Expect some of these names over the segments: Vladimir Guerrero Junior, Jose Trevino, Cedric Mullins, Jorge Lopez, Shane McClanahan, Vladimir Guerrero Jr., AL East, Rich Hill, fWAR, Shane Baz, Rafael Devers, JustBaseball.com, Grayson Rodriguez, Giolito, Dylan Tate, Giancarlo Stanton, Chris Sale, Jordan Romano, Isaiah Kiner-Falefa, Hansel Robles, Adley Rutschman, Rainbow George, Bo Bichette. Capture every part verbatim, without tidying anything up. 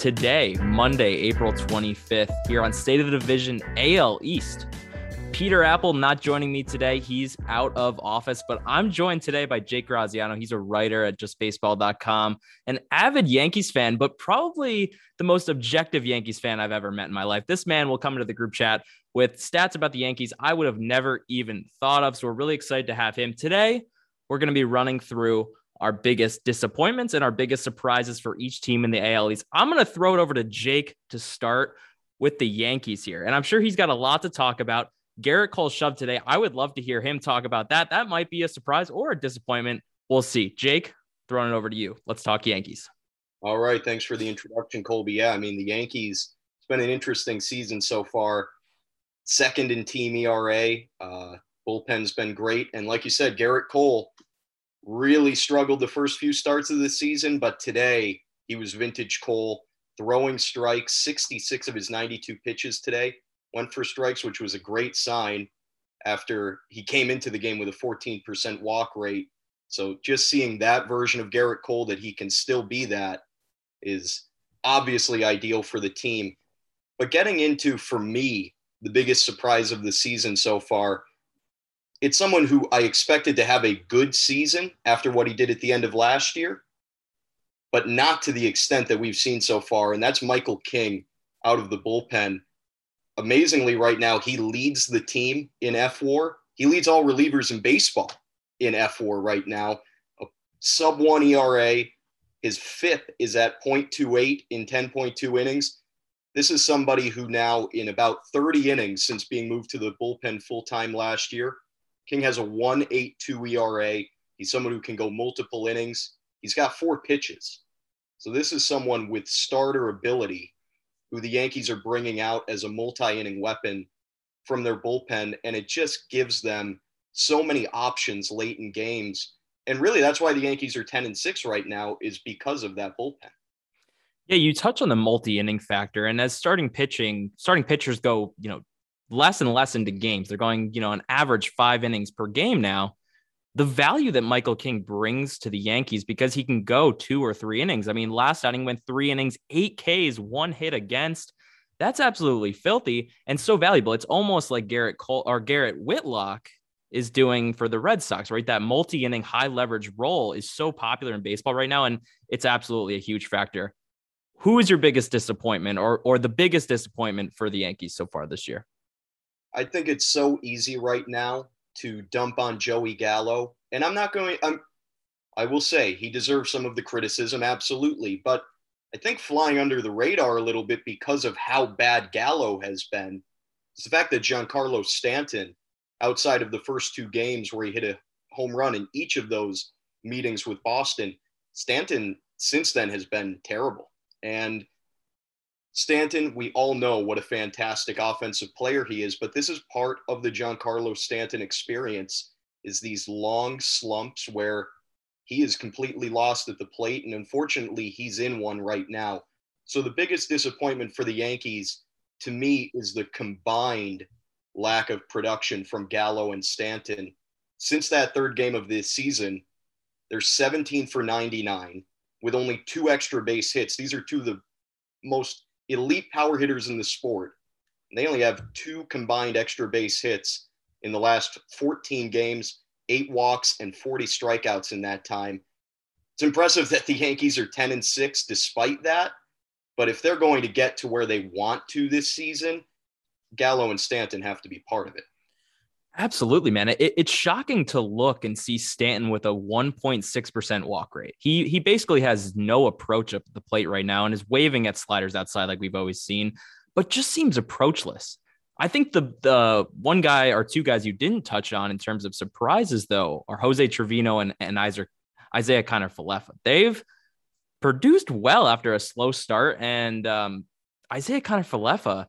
today, Monday, April twenty-fifth, here on State of the Division A L East. Peter Apple not joining me today. He's out of office, but I'm joined today by Jake Graziano. He's a writer at Just Baseball dot com, an avid Yankees fan, but probably the most objective Yankees fan I've ever met in my life. This man will come into the group chat with stats about the Yankees I would have never even thought of, so we're really excited to have him. Today, we're going to be running through our biggest disappointments and our biggest surprises for each team in the A L East. I'm going to throw it over to Jake to start with the Yankees here, and I'm sure he's got a lot to talk about. Garrett Cole shoved today. I would love to hear him talk about that. That might be a surprise or a disappointment. We'll see. Jake, throwing it over to you. Let's talk Yankees. All right. Thanks for the introduction, Colby. Yeah, I mean, the Yankees, it's been an interesting season so far. Second in team E R A. Uh, bullpen's been great. And like you said, Garrett Cole really struggled the first few starts of the season, but today he was vintage Cole, throwing strikes, sixty-six of his ninety-two pitches today. Went for strikes, which was a great sign after he came into the game with a fourteen percent walk rate. So just seeing that version of Garrett Cole, that he can still be that, is obviously ideal for the team. But getting into, for me, the biggest surprise of the season so far, it's someone who I expected to have a good season after what he did at the end of last year, but not to the extent that we've seen so far, and that's Michael King out of the bullpen. Amazingly, right now, he leads the team in fWAR. He leads all relievers in baseball in fWAR right now. A sub one E R A. His F I P is at point two eight in ten point two innings. This is somebody who now, in about thirty innings since being moved to the bullpen full-time last year, King has a one point eight two E R A. He's someone who can go multiple innings. He's got four pitches. So this is someone with starter ability who the Yankees are bringing out as a multi-inning weapon from their bullpen, and it just gives them so many options late in games. And really, that's why the Yankees are ten and six right now, is because of that bullpen. Yeah, you touch on the multi-inning factor, and as starting pitching, starting pitchers go, you know, less and less into games. They're going, you know, an average five innings per game now. The value that Michael King brings to the Yankees, because he can go two or three innings. I mean, last outing went three innings, eight Ks, one hit against. That's absolutely filthy and so valuable. It's almost like Garrett Cole or Garrett Whitlock is doing for the Red Sox, right? That multi-inning high leverage role is so popular in baseball right now, and it's absolutely a huge factor. Who is your biggest disappointment or or the biggest disappointment for the Yankees so far this year? I think it's so easy right now to dump on Joey Gallo. And I'm not going, I'm, I will say he deserves some of the criticism, absolutely. But I think flying under the radar a little bit because of how bad Gallo has been is the fact that Giancarlo Stanton, outside of the first two games where he hit a home run in each of those meetings with Boston, Stanton since then has been terrible. And Stanton, we all know what a fantastic offensive player he is, but this is part of the Giancarlo Stanton experience, is these long slumps where he is completely lost at the plate, and unfortunately, he's in one right now. So the biggest disappointment for the Yankees, to me, is the combined lack of production from Gallo and Stanton. Since that third game of this season, they're seventeen for ninety-nine with only two extra base hits. These are two of the most elite power hitters in the sport. They only have two combined extra base hits in the last fourteen games, eight walks and forty strikeouts in that time. It's impressive that the Yankees are ten and six despite that, but if they're going to get to where they want to this season, Gallo and Stanton have to be part of it. Absolutely, man. It, it's shocking to look and see Stanton with a one point six percent walk rate. He he basically has no approach up the plate right now and is waving at sliders outside like we've always seen, but just seems approachless. I think the the one guy or two guys you didn't touch on in terms of surprises, though, are Jose Trevino and, and Isaiah, Isaiah Kiner-Falefa. They've produced well after a slow start, and um, Isaiah Kiner-Falefa,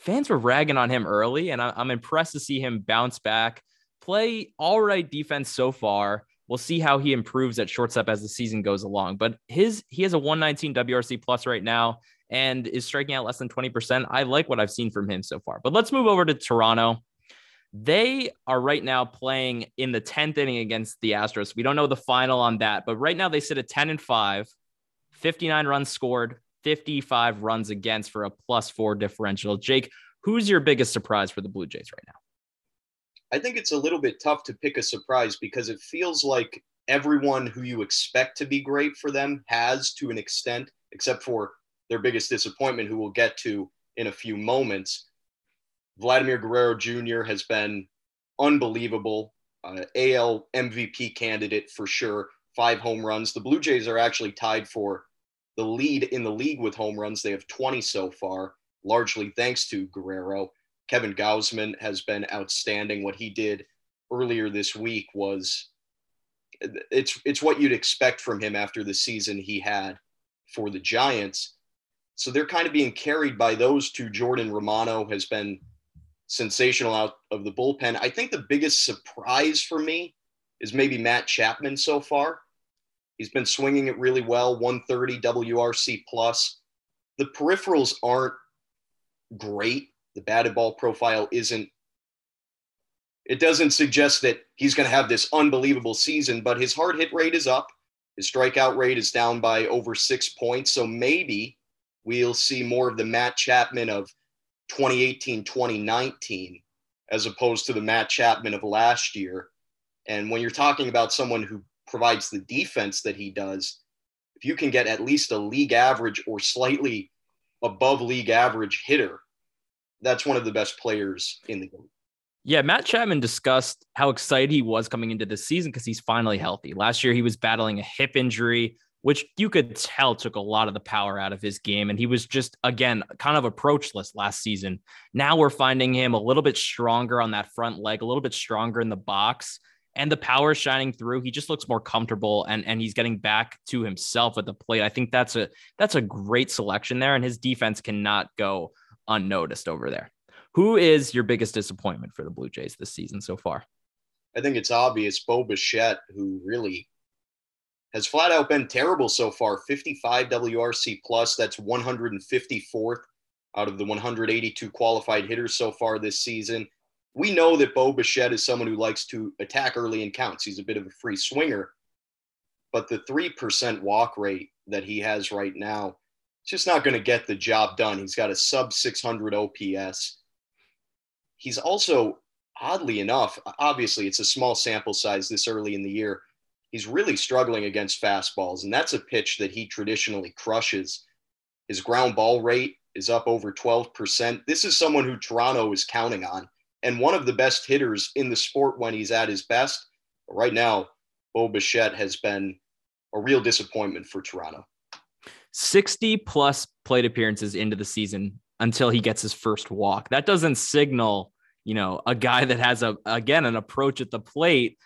fans were ragging on him early, and I'm impressed to see him bounce back, play all right defense so far. We'll see how he improves at shortstop as the season goes along. But his he has a one nineteen W R C plus right now and is striking out less than twenty percent. I like what I've seen from him so far. But let's move over to Toronto. They are right now playing in the tenth inning against the Astros. We don't know the final on that, but right now they sit at ten and five, fifty-nine runs scored, fifty-five runs against for a plus four differential. Jake, who's your biggest surprise for the Blue Jays right now? I think it's a little bit tough to pick a surprise because it feels like everyone who you expect to be great for them has to an extent, except for their biggest disappointment, who we'll get to in a few moments. Vladimir Guerrero Junior has been unbelievable. Uh, A L M V P candidate for sure. Five home runs. The Blue Jays are actually tied for the lead in the league with home runs. They have twenty so far, largely thanks to Guerrero. Kevin Gausman has been outstanding. What he did earlier this week was it's, it's what you'd expect from him after the season he had for the Giants. So they're kind of being carried by those two. Jordan Romano has been sensational out of the bullpen. I think the biggest surprise for me is maybe Matt Chapman so far. He's been swinging it really well, one thirty W R C plus. The peripherals aren't great. The batted ball profile isn't. It doesn't suggest that he's going to have this unbelievable season, but his hard hit rate is up. His strikeout rate is down by over six points. So maybe we'll see more of the Matt Chapman of twenty eighteen, twenty nineteen, as opposed to the Matt Chapman of last year. And when you're talking about someone who provides the defense that he does, if you can get at least a league average or slightly above league average hitter, that's one of the best players in the game. Yeah, Matt Chapman discussed how excited he was coming into this season because he's finally healthy. Last year, he was battling a hip injury, which you could tell took a lot of the power out of his game. And he was just, again, kind of approachless last season. Now we're finding him a little bit stronger on that front leg, a little bit stronger in the box. And the power is shining through. He just looks more comfortable, and, and he's getting back to himself at the plate. I think that's a that's a great selection there, and his defense cannot go unnoticed over there. Who is your biggest disappointment for the Blue Jays this season so far? I think it's obvious. Bo Bichette, who really has flat out been terrible so far, fifty-five W R C plus. That's one hundred fifty-fourth out of the one hundred eighty-two qualified hitters so far this season. We know that Bo Bichette is someone who likes to attack early in counts. He's a bit of a free swinger, but the three percent walk rate that he has right now, it's just not going to get the job done. He's got a sub six hundred O P S. He's also, oddly enough, obviously it's a small sample size this early in the year. He's really struggling against fastballs, and that's a pitch that he traditionally crushes. His ground ball rate is up over twelve percent. This is someone who Toronto is counting on, and one of the best hitters in the sport when he's at his best. But right now, Bo Bichette has been a real disappointment for Toronto. sixty plus plate appearances into the season until he gets his first walk. That doesn't signal, you know, a guy that has a, again, an approach at the plate,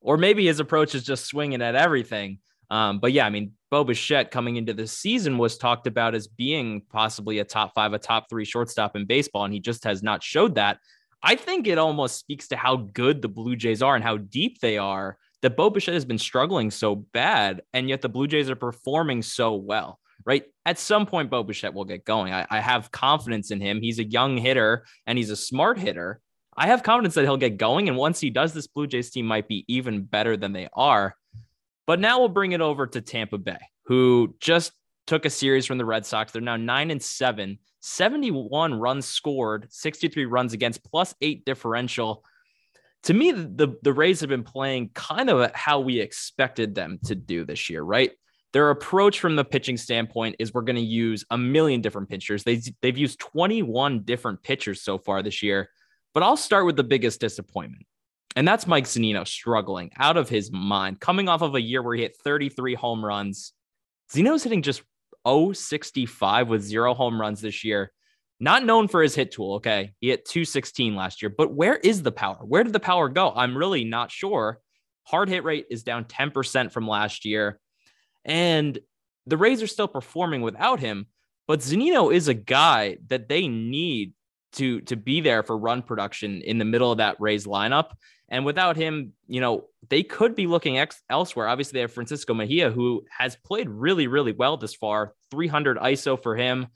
or maybe his approach is just swinging at everything. Um, but yeah, I mean, Bo Bichette coming into the season was talked about as being possibly a top five, a top three shortstop in baseball. And he just has not showed that. I think it almost speaks to how good the Blue Jays are and how deep they are that Bo Bichette has been struggling so bad, and yet the Blue Jays are performing so well, right? At some point, Bo Bichette will get going. I, I have confidence in him. He's a young hitter, and he's a smart hitter. I have confidence that he'll get going, and once he does, this Blue Jays team might be even better than they are. But now we'll bring it over to Tampa Bay, who just took a series from the Red Sox. They're now nine and seven, seventy-one runs scored, sixty-three runs against, plus eight differential. To me, the, the Rays have been playing kind of how we expected them to do this year, right? Their approach from the pitching standpoint is we're going to use a million different pitchers. They, they've used twenty-one different pitchers so far this year, but I'll start with the biggest disappointment. And that's Mike Zunino struggling out of his mind, coming off of a year where he hit thirty-three home runs. Zunino's hitting just oh sixty-five with zero home runs this year. Not known for his hit tool, okay? He hit two sixteen last year, but where is the power? Where did the power go? I'm really not sure. Hard hit rate is down ten percent from last year, and the Rays are still performing without him, but Zunino is a guy that they need to, to be there for run production in the middle of that Rays lineup, and without him, you know, they could be looking ex- elsewhere. Obviously, they have Francisco Mejia, who has played really, really well this far. three hundred I S O for him.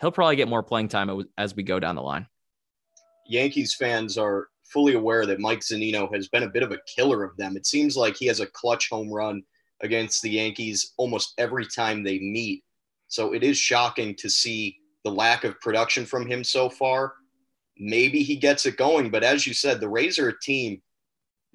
He'll probably get more playing time as we go down the line. Yankees fans are fully aware that Mike Zunino has been a bit of a killer of them. It seems like he has a clutch home run against the Yankees almost every time they meet. So it is shocking to see the lack of production from him so far. Maybe he gets it going, but as you said, the Rays are a team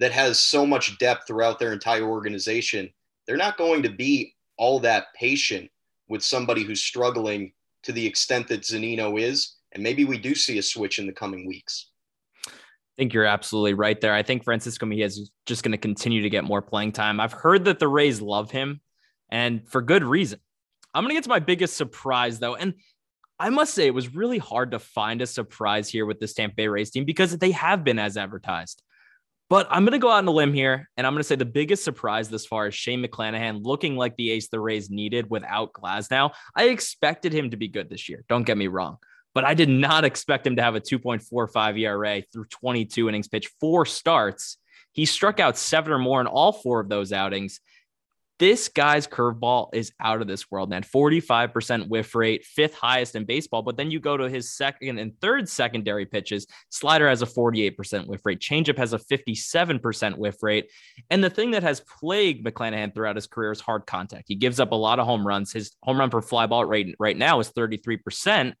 that has so much depth throughout their entire organization. They're not going to be all that patient with somebody who's struggling to the extent that Zunino is. And maybe we do see a switch in the coming weeks. I think you're absolutely right there. I think Francisco Mejia is just going to continue to get more playing time. I've heard that the Rays love him, and for good reason. I'm going to get to my biggest surprise, though. And I must say it was really hard to find a surprise here with this Tampa Bay Rays team because they have been as advertised. But I'm going to go out on a limb here, and I'm going to say the biggest surprise this far is Shane McClanahan looking like the ace the Rays needed without Glasnow. I expected him to be good this year. Don't get me wrong. But I did not expect him to have a two point four five E R A through twenty-two innings pitched, four starts. He struck out seven or more in all four of those outings. This guy's curveball is out of this world, man. forty-five percent whiff rate, fifth highest in baseball. But then you go to his second and third secondary pitches. Slider has a forty-eight percent whiff rate. Changeup has a fifty-seven percent whiff rate. And the thing that has plagued McClanahan throughout his career is hard contact. He gives up a lot of home runs. His home run per fly ball rate right now is thirty-three percent.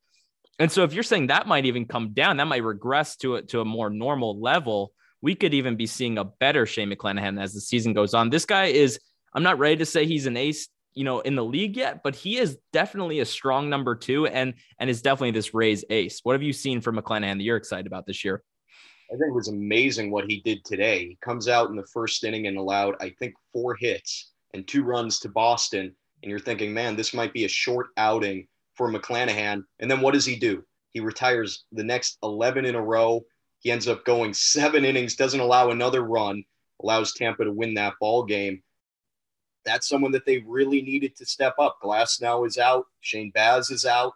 And so if you're saying that might even come down, that might regress to a, to a more normal level, we could even be seeing a better Shane McClanahan as the season goes on. This guy is, I'm not ready to say he's an ace, you know, in the league yet, but he is definitely a strong number two and, and is definitely this Rays ace. What have you seen from McClanahan that you're excited about this year? I think it was amazing what he did today. He comes out in the first inning and allowed, I think, four hits and two runs to Boston. And you're thinking, man, this might be a short outing for McClanahan. And then what does he do? He retires the next eleven in a row. He ends up going seven innings, doesn't allow another run, allows Tampa to win that ball game. That's someone that they really needed to step up. Glasnow is out. Shane Baz is out.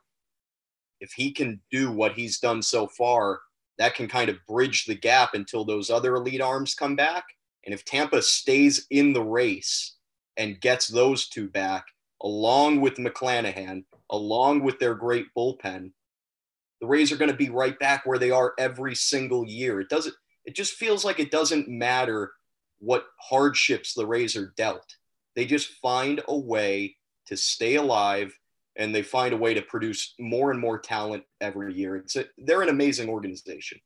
If he can do what he's done so far, that can kind of bridge the gap until those other elite arms come back. And if Tampa stays in the race and gets those two back, along with McClanahan, along with their great bullpen, the Rays are going to be right back where they are every single year. It doesn't, it just feels like it doesn't matter what hardships the Rays are dealt. They just find a way to stay alive, and they find a way to produce more and more talent every year. It's a, they're an amazing organization.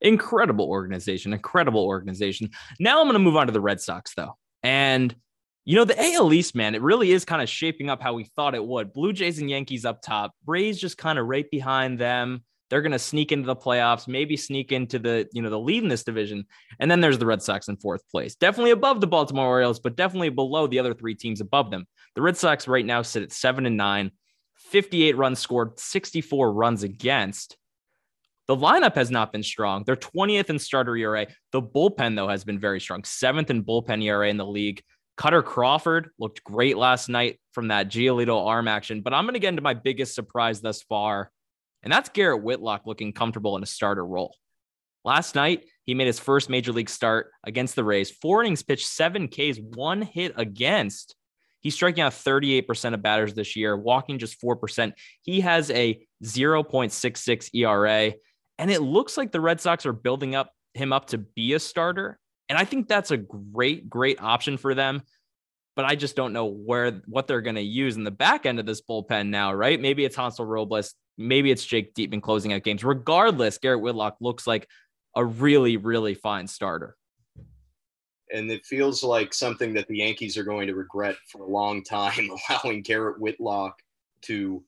Incredible organization, incredible organization. Now I'm going to move on to the Red Sox, though. And you know, the A L East, man, it really is kind of shaping up how we thought it would. Blue Jays and Yankees up top, Rays just kind of right behind them. They're going to sneak into the playoffs, maybe sneak into the, you know, the lead in this division. And then there's the Red Sox in fourth place, definitely above the Baltimore Orioles, but definitely below the other three teams above them. The Red Sox right now sit at seven and nine, fifty-eight runs scored, sixty-four runs against. The lineup has not been strong. They're twentieth in starter E R A. The bullpen, though, has been very strong. Seventh in bullpen E R A in the league. Cutter Crawford looked great last night from that Giolito arm action, but I'm going to get into my biggest surprise thus far, and that's Garrett Whitlock looking comfortable in a starter role. Last night, he made his first major league start against the Rays. Four innings pitched, seven Ks, one hit against. He's striking out thirty-eight percent of batters this year, walking just four percent. He has a zero point six six E R A, and it looks like the Red Sox are building up him up to be a starter. And I think that's a great, great option for them, but I just don't know where, what they're going to use in the back end of this bullpen now, right? Maybe it's Hansel Robles. Maybe it's Jake Diekman closing out games. Regardless, Garrett Whitlock looks like a really, really fine starter. And it feels like something that the Yankees are going to regret for a long time, allowing Garrett Whitlock to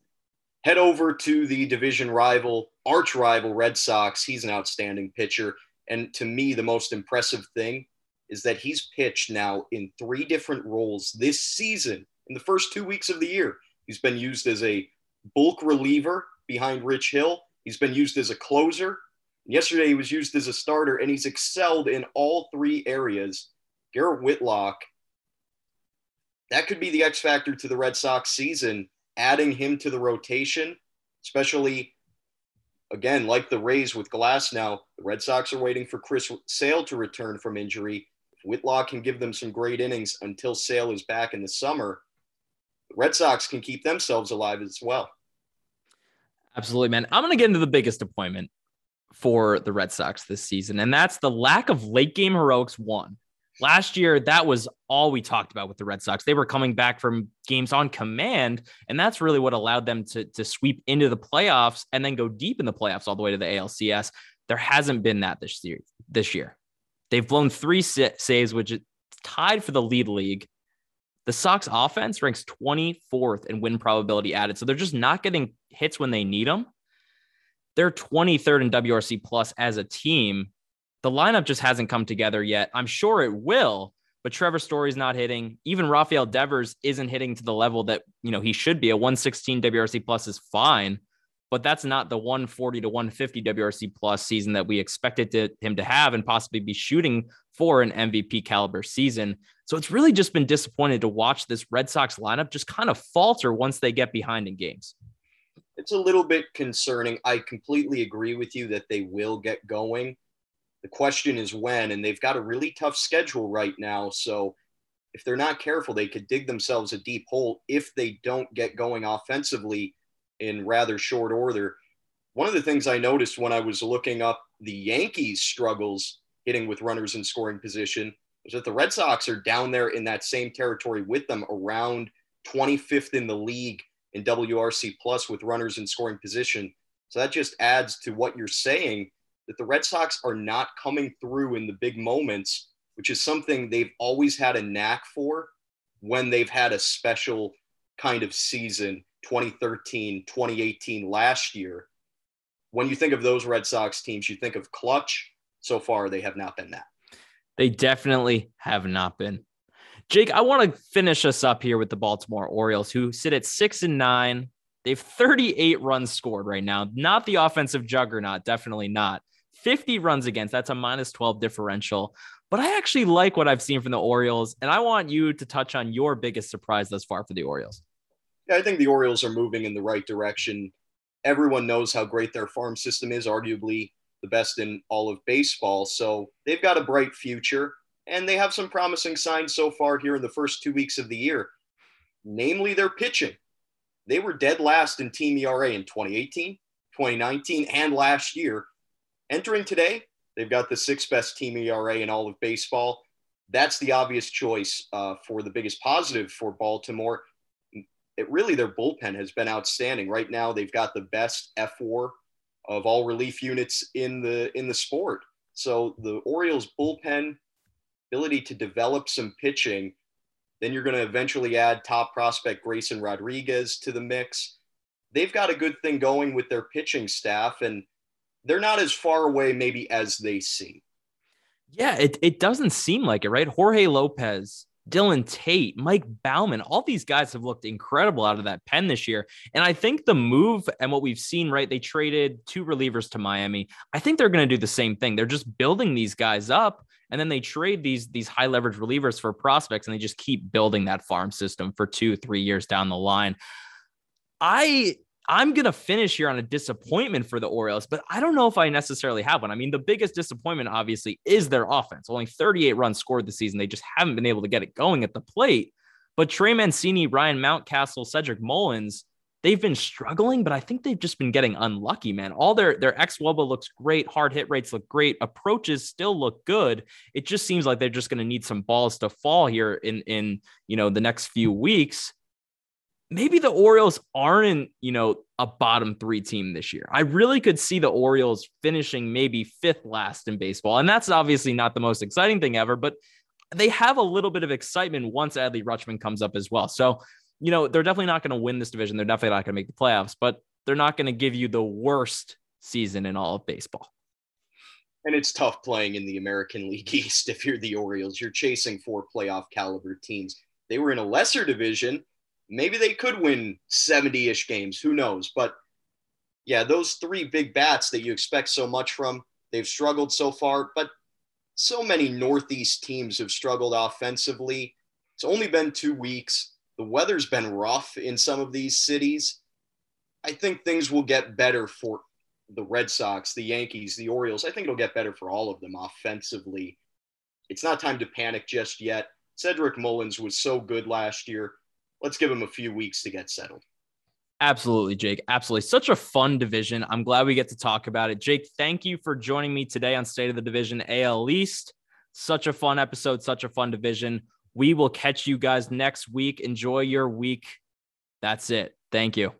head over to the division rival, arch rival Red Sox. He's an outstanding pitcher. And to me, the most impressive thing is that he's pitched now in three different roles this season. In the first two weeks of the year, he's been used as a bulk reliever behind Rich Hill. He's been used as a closer. Yesterday, he was used as a starter, and he's excelled in all three areas. Garrett Whitlock, that could be the X factor to the Red Sox season, adding him to the rotation, especially again, like the Rays with Glasnow, the Red Sox are waiting for Chris Sale to return from injury. If Whitlock can give them some great innings until Sale is back in the summer, the Red Sox can keep themselves alive as well. Absolutely, man. I'm going to get into the biggest disappointment for the Red Sox this season, and that's the lack of late game heroics, one. Last year, that was all we talked about with the Red Sox. They were coming back from games on command, and that's really what allowed them to, to sweep into the playoffs and then go deep in the playoffs all the way to the A L C S. There hasn't been that this year. This year. They've blown three saves, which is tied for the lead league. The Sox offense ranks twenty-fourth in win probability added, so they're just not getting hits when they need them. They're twenty-third in W R C plus as a team. The lineup just hasn't come together yet. I'm sure it will, but Trevor Story's not hitting. Even Rafael Devers isn't hitting to the level that, you know, he should be. A one sixteen W R C plus is fine, but that's not the one forty to one fifty W R C plus season that we expected to, him to have and possibly be shooting for an M V P caliber season. So it's really just been disappointed to watch this Red Sox lineup just kind of falter once they get behind in games. It's a little bit concerning. I completely agree with you that they will get going. The question is when, and they've got a really tough schedule right now. So if they're not careful, they could dig themselves a deep hole if they don't get going offensively in rather short order. One of the things I noticed when I was looking up the Yankees' struggles hitting with runners in scoring position was that the Red Sox are down there in that same territory with them, around twenty-fifth in the league in W R C plus with runners in scoring position. So that just adds to what you're saying, that the Red Sox are not coming through in the big moments, which is something they've always had a knack for when they've had a special kind of season, twenty thirteen, twenty eighteen, last year. When you think of those Red Sox teams, you think of clutch. So far, they have not been that. They definitely have not been. Jake, I want to finish us up here with the Baltimore Orioles, who sit at six and nine. They've thirty-eight runs scored right now. Not the offensive juggernaut, definitely not. fifty runs against, that's a minus twelve differential. But I actually like what I've seen from the Orioles, and I want you to touch on your biggest surprise thus far for the Orioles. Yeah, I think the Orioles are moving in the right direction. Everyone knows how great their farm system is, arguably the best in all of baseball. So they've got a bright future, and they have some promising signs so far here in the first two weeks of the year, namely their pitching. They were dead last in team E R A in twenty eighteen, twenty nineteen, and last year. Entering today, they've got the sixth best team E R A in all of baseball. That's the obvious choice uh, for the biggest positive for Baltimore. It really, their bullpen has been outstanding. Right now, they've got the best fWAR of all relief units in the in the sport. So the Orioles' bullpen ability to develop some pitching, then you're going to eventually add top prospect Grayson Rodriguez to the mix. They've got a good thing going with their pitching staff, and they're not as far away maybe as they seem. Yeah, it, it doesn't seem like it, right? Jorge Lopez, Dylan Tate, Mike Bauman, all these guys have looked incredible out of that pen this year. And I think the move and what we've seen, right, they traded two relievers to Miami. I think they're going to do the same thing. They're just building these guys up, and then they trade these, these high leverage relievers for prospects, and they just keep building that farm system for two, three years down the line. I... I'm going to finish here on a disappointment for the Orioles, but I don't know if I necessarily have one. I mean, the biggest disappointment, obviously, is their offense. Only thirty-eight runs scored this season. They just haven't been able to get it going at the plate. But Trey Mancini, Ryan Mountcastle, Cedric Mullins, they've been struggling, but I think they've just been getting unlucky, man. All their, their ex-W O B A looks great. Hard hit rates look great. Approaches still look good. It just seems like they're just going to need some balls to fall here in, in you know, the next few weeks. Maybe the Orioles aren't, you know, a bottom three team this year. I really could see the Orioles finishing maybe fifth last in baseball. And that's obviously not the most exciting thing ever, but they have a little bit of excitement once Adley Rutschman comes up as well. So, you know, they're definitely not going to win this division. They're definitely not going to make the playoffs, but they're not going to give you the worst season in all of baseball. And it's tough playing in the American League East. If you're the Orioles, you're chasing four playoff caliber teams. They were in a lesser division. Maybe they could win seventy-ish games. Who knows? But, yeah, those three big bats that you expect so much from, they've struggled so far. But so many Northeast teams have struggled offensively. It's only been two weeks. The weather's been rough in some of these cities. I think things will get better for the Red Sox, the Yankees, the Orioles. I think it'll get better for all of them offensively. It's not time to panic just yet. Cedric Mullins was so good last year. Let's give them a few weeks to get settled. Absolutely, Jake. Absolutely. Such a fun division. I'm glad we get to talk about it. Jake, thank you for joining me today on State of the Division A L East. Such a fun episode, such a fun division. We will catch you guys next week. Enjoy your week. That's it. Thank you.